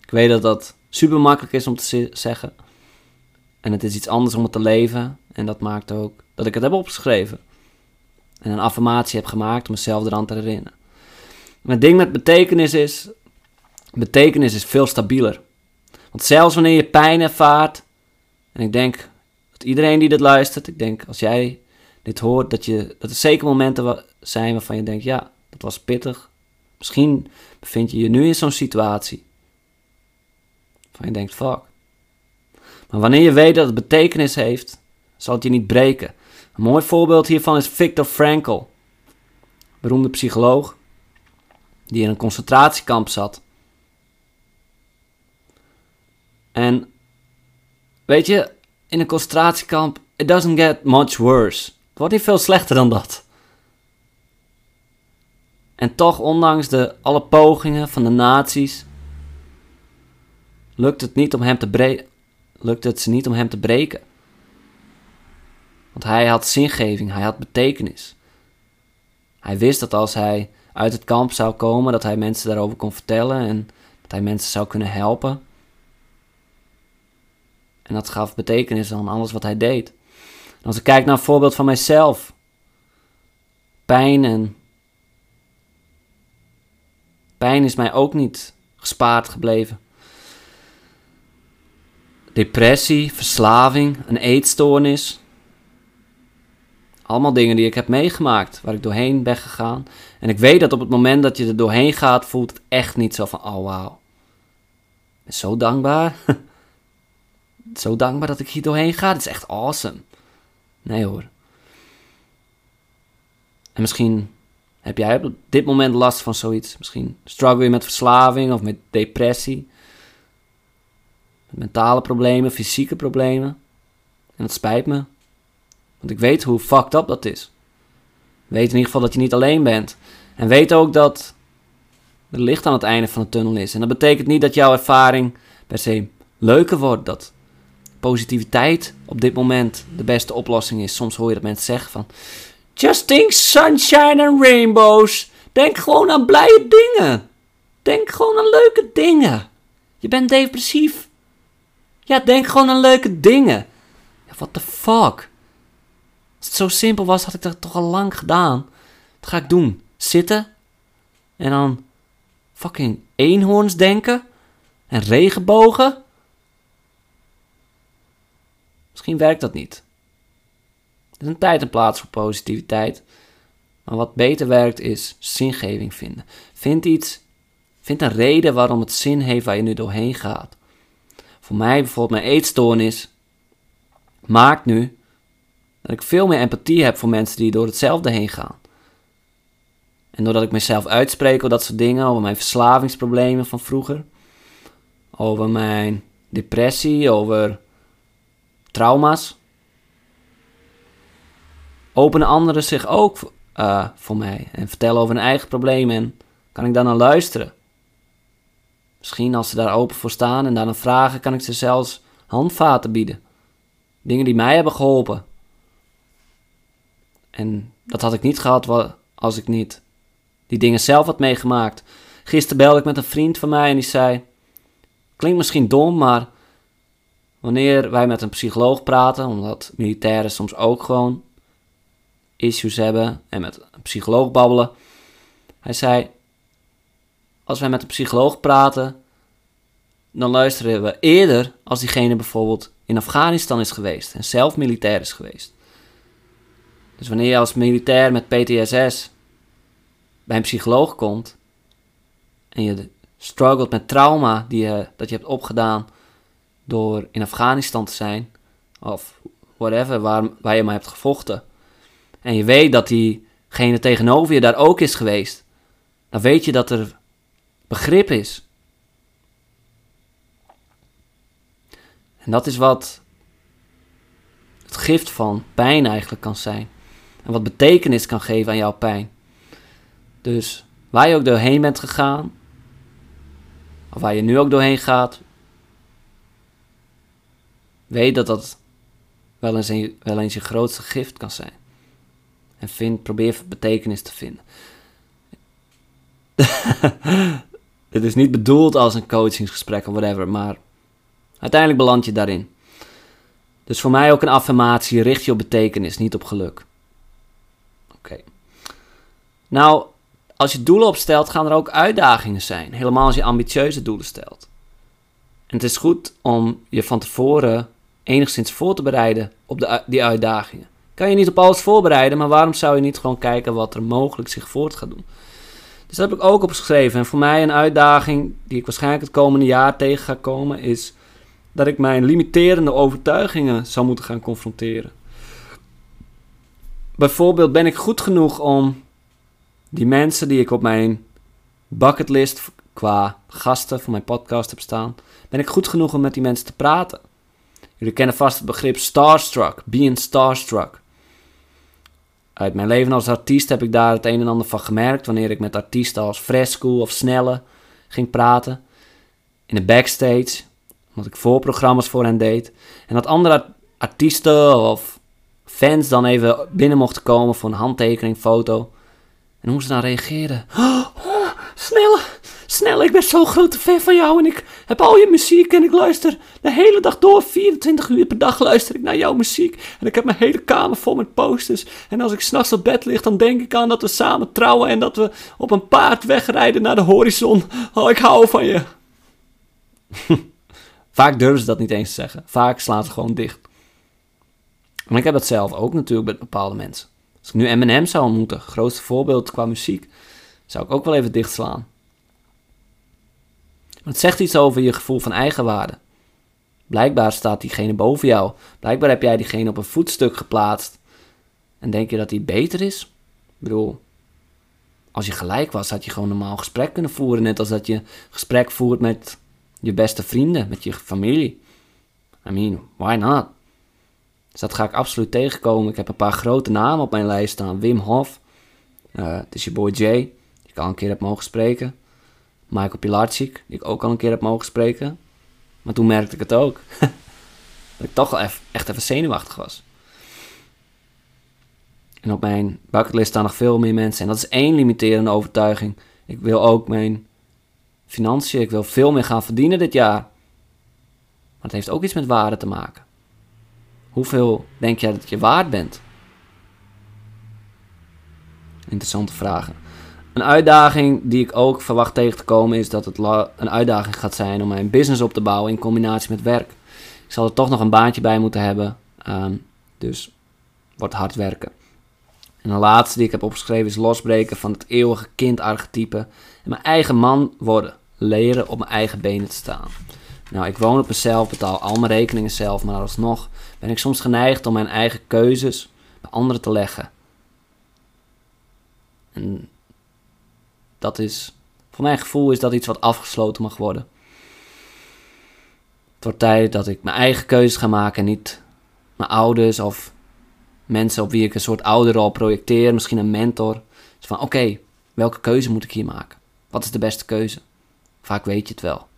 Ik weet dat dat super makkelijk is om te z- zeggen. En het is iets anders om het te leven. En dat maakt ook dat ik het heb opgeschreven. En een affirmatie heb gemaakt om mezelf eraan te herinneren. Maar het ding met betekenis is... Betekenis is veel stabieler. Want zelfs wanneer je pijn ervaart... En ik denk dat iedereen die dit luistert... Ik denk als jij dit hoort... Dat, je, dat er zeker momenten wa- zijn waarvan je denkt... Ja, dat was pittig. Misschien bevind je je nu in zo'n situatie. Waarvan je denkt, fuck. Maar wanneer je weet dat het betekenis heeft... zal het je niet breken. Een mooi voorbeeld hiervan is Viktor Frankl. Beroemde psycholoog. Die in een concentratiekamp zat. En weet je, in een concentratiekamp, it doesn't get much worse. Het wordt niet veel slechter dan dat. En toch, ondanks de alle pogingen van de nazi's, lukt het niet om hem te bre- lukt het ze niet om hem te breken. Want hij had zingeving, hij had betekenis. Hij wist dat als hij uit het kamp zou komen, dat hij mensen daarover kon vertellen en dat hij mensen zou kunnen helpen. En dat gaf betekenis aan alles wat hij deed. En als ik kijk naar een voorbeeld van mijzelf. Pijn en... Pijn is mij ook niet gespaard gebleven. Depressie, verslaving, een eetstoornis... Allemaal dingen die ik heb meegemaakt, waar ik doorheen ben gegaan. En ik weet dat op het moment dat je er doorheen gaat, voelt het echt niet zo van, oh wauw. Ik ben zo dankbaar. Zo dankbaar dat ik hier doorheen ga, dit is echt awesome. Nee hoor. En misschien heb jij op dit moment last van zoiets. Misschien struggle je met verslaving of met depressie. Met mentale problemen, fysieke problemen. En dat spijt me. Want ik weet hoe fucked up dat is. Weet in ieder geval dat je niet alleen bent. En weet ook dat er licht aan het einde van de tunnel is. En dat betekent niet dat jouw ervaring per se leuker wordt. Dat positiviteit op dit moment de beste oplossing is. Soms hoor je dat mensen zeggen van... Just think sunshine and rainbows. Denk gewoon aan blije dingen. Denk gewoon aan leuke dingen. Je bent depressief. Ja, denk gewoon aan leuke dingen. Ja, what the fuck? Als het zo simpel was, had ik dat toch al lang gedaan. Wat ga ik doen? Zitten? En dan fucking eenhoorns denken? En regenbogen? Misschien werkt dat niet. Er is een tijd en plaats voor positiviteit. Maar wat beter werkt is zingeving vinden. Vind iets... Vind een reden waarom het zin heeft waar je nu doorheen gaat. Voor mij bijvoorbeeld mijn eetstoornis maakt nu dat ik veel meer empathie heb voor mensen die door hetzelfde heen gaan. En doordat ik mezelf uitspreek over dat soort dingen, over mijn verslavingsproblemen van vroeger, over mijn depressie, over trauma's, openen anderen zich ook uh, voor mij en vertellen over hun eigen problemen en kan ik daar naar luisteren. Misschien als ze daar open voor staan en daar dan vragen, kan ik ze zelfs handvaten bieden. Dingen die mij hebben geholpen. En dat had ik niet gehad als ik niet die dingen zelf had meegemaakt. Gisteren belde ik met een vriend van mij en die zei... Klinkt misschien dom, maar wanneer wij met een psycholoog praten... Omdat militairen soms ook gewoon issues hebben en met een psycholoog babbelen. Hij zei... Als wij met een psycholoog praten, dan luisteren we eerder als diegene bijvoorbeeld in Afghanistan is geweest en zelf militair is geweest. Dus wanneer je als militair met P T S S bij een psycholoog komt en je struggelt met trauma die je, dat je hebt opgedaan door in Afghanistan te zijn of whatever, waar, waar je maar hebt gevochten en je weet dat diegene tegenover je daar ook is geweest, dan weet je dat er begrip is. En dat is wat het gift van pijn eigenlijk kan zijn. En wat betekenis kan geven aan jouw pijn. Dus waar je ook doorheen bent gegaan, of waar je nu ook doorheen gaat, weet dat dat wel eens, een, wel eens je grootste gift kan zijn. En vind, probeer betekenis te vinden. Het is niet bedoeld als een coachingsgesprek of whatever, maar uiteindelijk beland je daarin. Dus voor mij ook een affirmatie, richt je op betekenis, niet op geluk. Oké. Okay. Nou, als je doelen opstelt, gaan er ook uitdagingen zijn. Helemaal als je ambitieuze doelen stelt. En het is goed om je van tevoren enigszins voor te bereiden op de, die uitdagingen. Kan je niet op alles voorbereiden, maar waarom zou je niet gewoon kijken wat er mogelijk zich voort gaat doen? Dus dat heb ik ook opgeschreven. En voor mij een uitdaging die ik waarschijnlijk het komende jaar tegen ga komen... is dat ik mijn limiterende overtuigingen zou moeten gaan confronteren. Bijvoorbeeld, ben ik goed genoeg om die mensen die ik op mijn bucketlist... qua gasten voor mijn podcast heb staan... ben ik goed genoeg om met die mensen te praten? Jullie kennen vast het begrip starstruck, being starstruck... Uit mijn leven als artiest heb ik daar het een en ander van gemerkt... wanneer ik met artiesten als Fresco of Snelle ging praten. In de backstage, omdat ik voorprogramma's voor hen deed. En dat andere artiesten of fans dan even binnen mochten komen... voor een handtekening, foto. En hoe ze dan reageerden. Oh, oh, Snelle, Snelle, ik ben zo'n grote fan van jou... en ik heb al je muziek en ik luister de hele dag door... vierentwintig uur per dag luister ik naar jouw muziek... en ik heb mijn hele kamer vol met posters... en als ik s'nachts op bed lig, dan denk ik aan dat we samen trouwen... en dat we op een paard wegrijden naar de horizon. Oh, ik hou van je. Vaak durven ze dat niet eens te zeggen. Vaak slaan ze gewoon dicht. Maar ik heb dat zelf ook natuurlijk met bepaalde mensen. Als ik nu Eminem zou ontmoeten, grootste voorbeeld qua muziek... zou ik ook wel even dichtslaan. Maar het zegt iets over je gevoel van eigenwaarde. Blijkbaar staat diegene boven jou. Blijkbaar heb jij diegene op een voetstuk geplaatst. En denk je dat die beter is? Ik bedoel, als je gelijk was, had je gewoon normaal gesprek kunnen voeren. Net als dat je gesprek voert met je beste vrienden, met je familie. I mean, why not? Dus dat ga ik absoluut tegenkomen. Ik heb een paar grote namen op mijn lijst staan. Wim Hof. Uh, het is je boy Jay, die ik al een keer heb mogen spreken. Michael Pilarczyk, die ik ook al een keer heb mogen spreken. Maar toen merkte ik het ook. Dat ik toch wel echt even zenuwachtig was. En op mijn bucketlist staan nog veel meer mensen. En dat is één limiterende overtuiging. Ik wil ook mijn financiën, ik wil veel meer gaan verdienen dit jaar. Maar het heeft ook iets met waarde te maken. Hoeveel denk jij dat je waard bent? Interessante vragen. Een uitdaging die ik ook verwacht tegen te komen is dat het la- een uitdaging gaat zijn om mijn business op te bouwen in combinatie met werk. Ik zal er toch nog een baantje bij moeten hebben. Um, dus wordt hard werken. En de laatste die ik heb opgeschreven is losbreken van het eeuwige kindarchetype. En mijn eigen man worden. Leren op mijn eigen benen te staan. Nou, ik woon op mezelf, betaal al mijn rekeningen zelf. Maar alsnog ben ik soms geneigd om mijn eigen keuzes bij anderen te leggen. En dat is, voor mijn gevoel is dat iets wat afgesloten mag worden. Het wordt tijd dat ik mijn eigen keuzes ga maken en niet mijn ouders of mensen op wie ik een soort ouderrol projecteer, misschien een mentor. Dus van, oké, okay, welke keuze moet ik hier maken? Wat is de beste keuze? Vaak weet je het wel.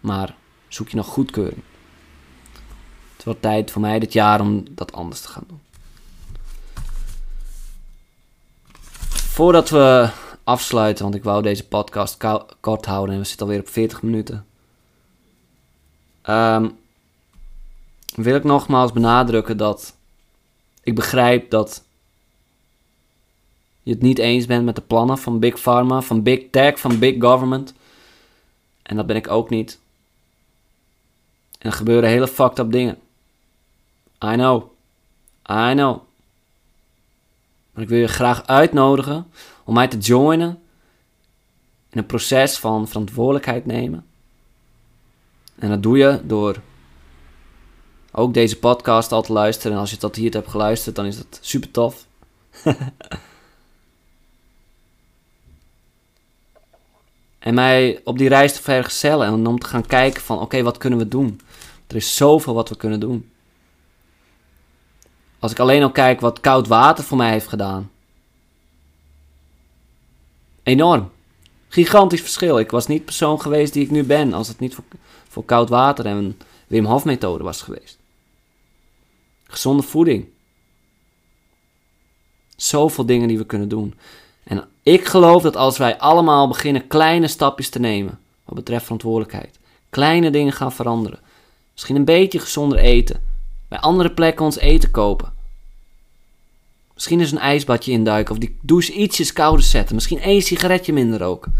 Maar zoek je nog goedkeuring. Het wordt tijd voor mij dit jaar om dat anders te gaan doen. Voordat we afsluiten, want ik wou deze podcast ko- kort houden en we zitten alweer op veertig minuten. Um, wil ik nogmaals benadrukken dat ik begrijp dat je het niet eens bent met de plannen van Big Pharma, van Big Tech, van Big Government. En dat ben ik ook niet. En er gebeuren hele fucked up dingen. I know. I know. Maar ik wil je graag uitnodigen om mij te joinen in een proces van verantwoordelijkheid nemen. En dat doe je door ook deze podcast al te luisteren. En als je tot hier hebt geluisterd, dan is dat super tof. En mij op die reis te vergezellen. En om te gaan kijken van, oké, okay, wat kunnen we doen? Er is zoveel wat we kunnen doen. Als ik alleen al kijk wat koud water voor mij heeft gedaan. Enorm. Gigantisch verschil. Ik was niet persoon geweest die ik nu ben. Als het niet voor, voor koud water en een Wim Hof methode was geweest. Gezonde voeding. Zoveel dingen die we kunnen doen. En ik geloof dat als wij allemaal beginnen kleine stapjes te nemen. Wat betreft verantwoordelijkheid. Kleine dingen gaan veranderen. Misschien een beetje gezonder eten. Bij andere plekken ons eten kopen. Misschien eens een ijsbadje induiken. Of die douche ietsjes kouder zetten. Misschien één sigaretje minder roken.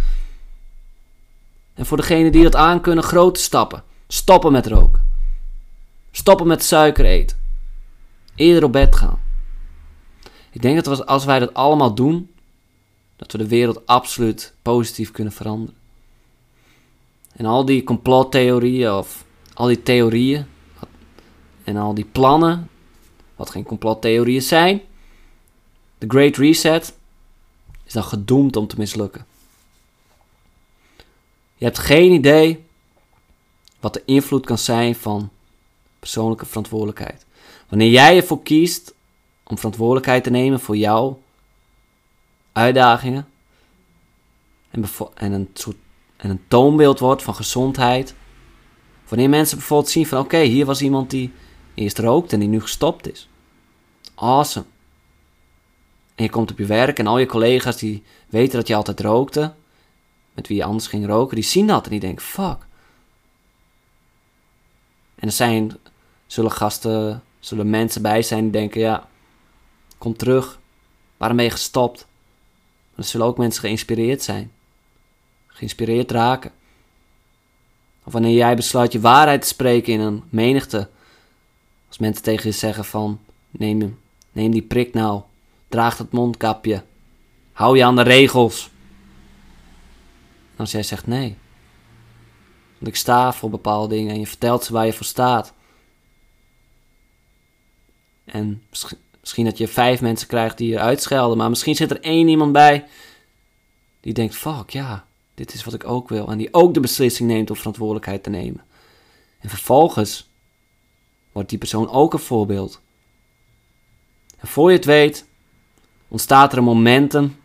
En voor degenen die dat aankunnen, grote stappen. Stoppen met roken. Stoppen met suiker eten. Eerder op bed gaan. Ik denk dat als wij dat allemaal doen, dat we de wereld absoluut positief kunnen veranderen. En al die complottheorieën of al die theorieën en al die plannen, wat geen complottheorieën zijn, The Great Reset, is dan gedoemd om te mislukken. Je hebt geen idee wat de invloed kan zijn van persoonlijke verantwoordelijkheid. Wanneer jij ervoor kiest om verantwoordelijkheid te nemen voor jouw uitdagingen en, bevo- en, een, soort, en een toonbeeld wordt van gezondheid. Wanneer mensen bijvoorbeeld zien van, oké, okay, hier was iemand die eerst rookt en die nu gestopt is. Awesome. En je komt op je werk en al je collega's die weten dat je altijd rookte, met wie je anders ging roken, die zien dat en die denken, fuck. En er zijn, zullen gasten, zullen mensen bij zijn die denken, ja, kom terug. Waarom ben je gestopt? Maar er zullen ook mensen geïnspireerd zijn. Geïnspireerd raken. Of wanneer jij besluit je waarheid te spreken in een menigte. Als mensen tegen je zeggen van, neem hem, neem die prik nou. Draag dat mondkapje. Hou je aan de regels. En als jij zegt nee. Want ik sta voor bepaalde dingen en je vertelt ze waar je voor staat. En misschien, misschien dat je vijf mensen krijgt die je uitschelden. Maar misschien zit er één iemand bij die denkt, fuck ja, dit is wat ik ook wil. En die ook de beslissing neemt om verantwoordelijkheid te nemen. En vervolgens wordt die persoon ook een voorbeeld. En voor je het weet, ontstaat er een momentum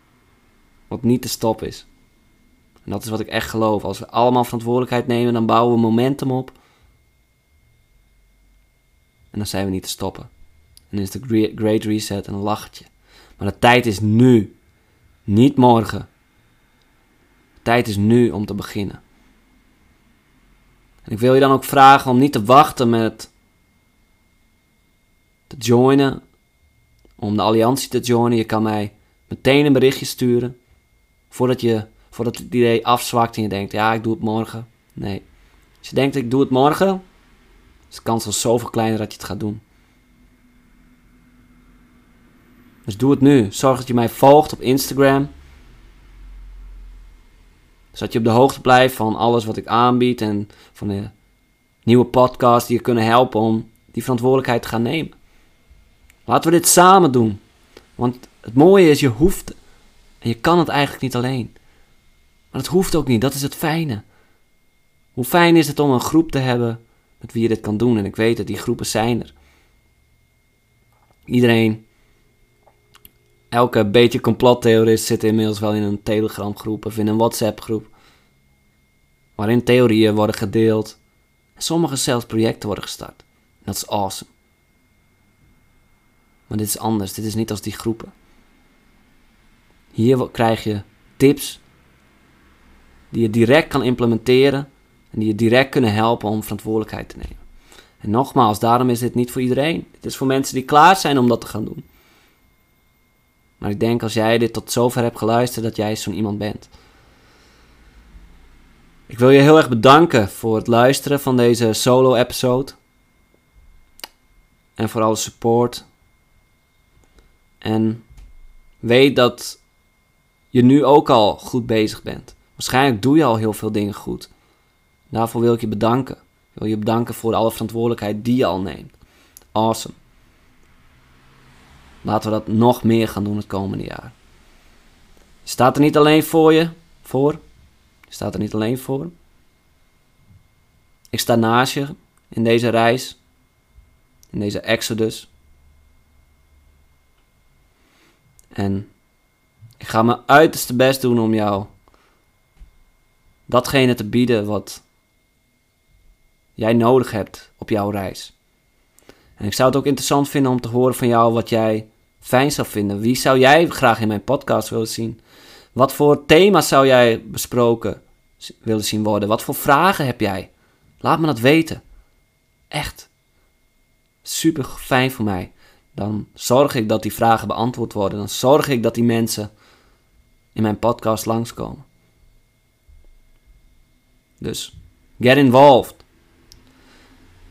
wat niet te stoppen is. En dat is wat ik echt geloof. Als we allemaal verantwoordelijkheid nemen, dan bouwen we momentum op. En dan zijn we niet te stoppen. En dan is de Great Reset een lachertje. Maar de tijd is nu. Niet morgen. De tijd is nu om te beginnen. En ik wil je dan ook vragen om niet te wachten met te joinen. Om de alliantie te joinen. Je kan mij meteen een berichtje sturen. Voordat je, voordat het idee afzwakt en je denkt, ja, ik doe het morgen. Nee. Als je denkt, ik doe het morgen, is de kans al zoveel kleiner dat je het gaat doen. Dus doe het nu. Zorg dat je mij volgt op Instagram. Zodat je op de hoogte blijft van alles wat ik aanbied. En van de nieuwe podcasts die je kunnen helpen om die verantwoordelijkheid te gaan nemen. Laten we dit samen doen. Want het mooie is, je hoeft... En je kan het eigenlijk niet alleen. Maar het hoeft ook niet. Dat is het fijne. Hoe fijn is het om een groep te hebben met wie je dit kan doen. En ik weet dat die groepen zijn er. Iedereen... Elke beetje complottheorist zit inmiddels wel in een Telegram groep of in een WhatsApp groep. Waarin theorieën worden gedeeld. En sommige zelfs projecten worden gestart. En dat is awesome. Maar dit is anders. Dit is niet als die groepen. Hier krijg je tips. Die je direct kan implementeren. En die je direct kunnen helpen om verantwoordelijkheid te nemen. En nogmaals, daarom is dit niet voor iedereen. Dit is voor mensen die klaar zijn om dat te gaan doen. Maar ik denk als jij dit tot zover hebt geluisterd, dat jij zo'n iemand bent. Ik wil je heel erg bedanken voor het luisteren van deze solo-episode. En voor alle support. En weet dat je nu ook al goed bezig bent. Waarschijnlijk doe je al heel veel dingen goed. Daarvoor wil ik je bedanken. Ik wil je bedanken voor alle verantwoordelijkheid die je al neemt. Awesome. Laten we dat nog meer gaan doen het komende jaar. Je staat er niet alleen voor je. Voor. Je staat er niet alleen voor. Ik sta naast je in deze reis. In deze exodus. En ik ga mijn uiterste best doen om jou datgene te bieden wat jij nodig hebt op jouw reis. En ik zou het ook interessant vinden om te horen van jou wat jij fijn zou vinden. Wie zou jij graag in mijn podcast willen zien? Wat voor thema's zou jij besproken willen zien worden? Wat voor vragen heb jij? Laat me dat weten. Echt. Super fijn voor mij. Dan zorg ik dat die vragen beantwoord worden. Dan zorg ik dat die mensen in mijn podcast langskomen. Dus, get involved.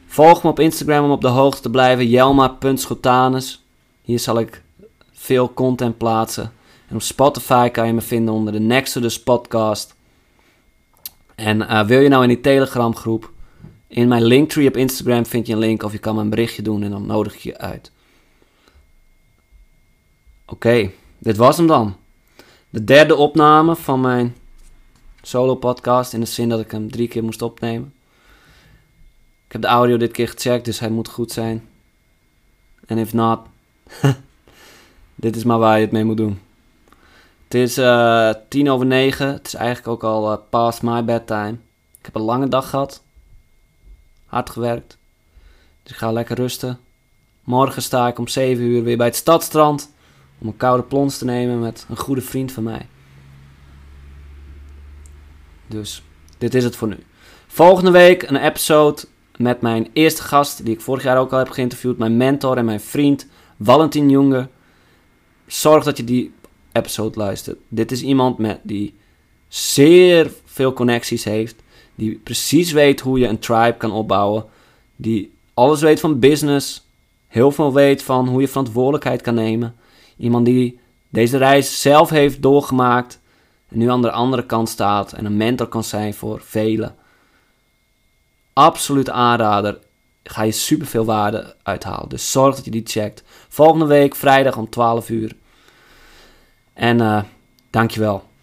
Volg me op Instagram om op de hoogte te blijven. jelmar punt schotanus. Hier zal ik veel content plaatsen. En op Spotify kan je me vinden onder de Nexodus Podcast. En uh, wil je nou in die Telegram groep? In mijn linktree op Instagram vind je een link. Of je kan me een berichtje doen en dan nodig ik je uit. Oké, okay, dit was hem dan. De derde opname van mijn solo podcast. In de zin dat ik hem drie keer moest opnemen. Ik heb de audio dit keer gecheckt, dus hij moet goed zijn. En if not, dit is maar waar je het mee moet doen. Het is uh, tien over negen. Het is eigenlijk ook al uh, past my bedtime. Ik heb een lange dag gehad. Hard gewerkt. Dus ik ga lekker rusten. Morgen sta ik om zeven uur weer bij het Stadstrand. Om een koude plons te nemen met een goede vriend van mij. Dus, dit is het voor nu. Volgende week een episode met mijn eerste gast, die ik vorig jaar ook al heb geïnterviewd. Mijn mentor en mijn vriend, Valentin Jongen. Zorg dat je die episode luistert. Dit is iemand met, die zeer veel connecties heeft. Die precies weet hoe je een tribe kan opbouwen. Die alles weet van business. Heel veel weet van hoe je verantwoordelijkheid kan nemen. Iemand die deze reis zelf heeft doorgemaakt. En nu aan de andere kant staat. En een mentor kan zijn voor velen. Absoluut aanrader. Ga je superveel waarde uithalen. Dus zorg dat je die checkt. Volgende week vrijdag om twaalf uur. En uh, dankjewel.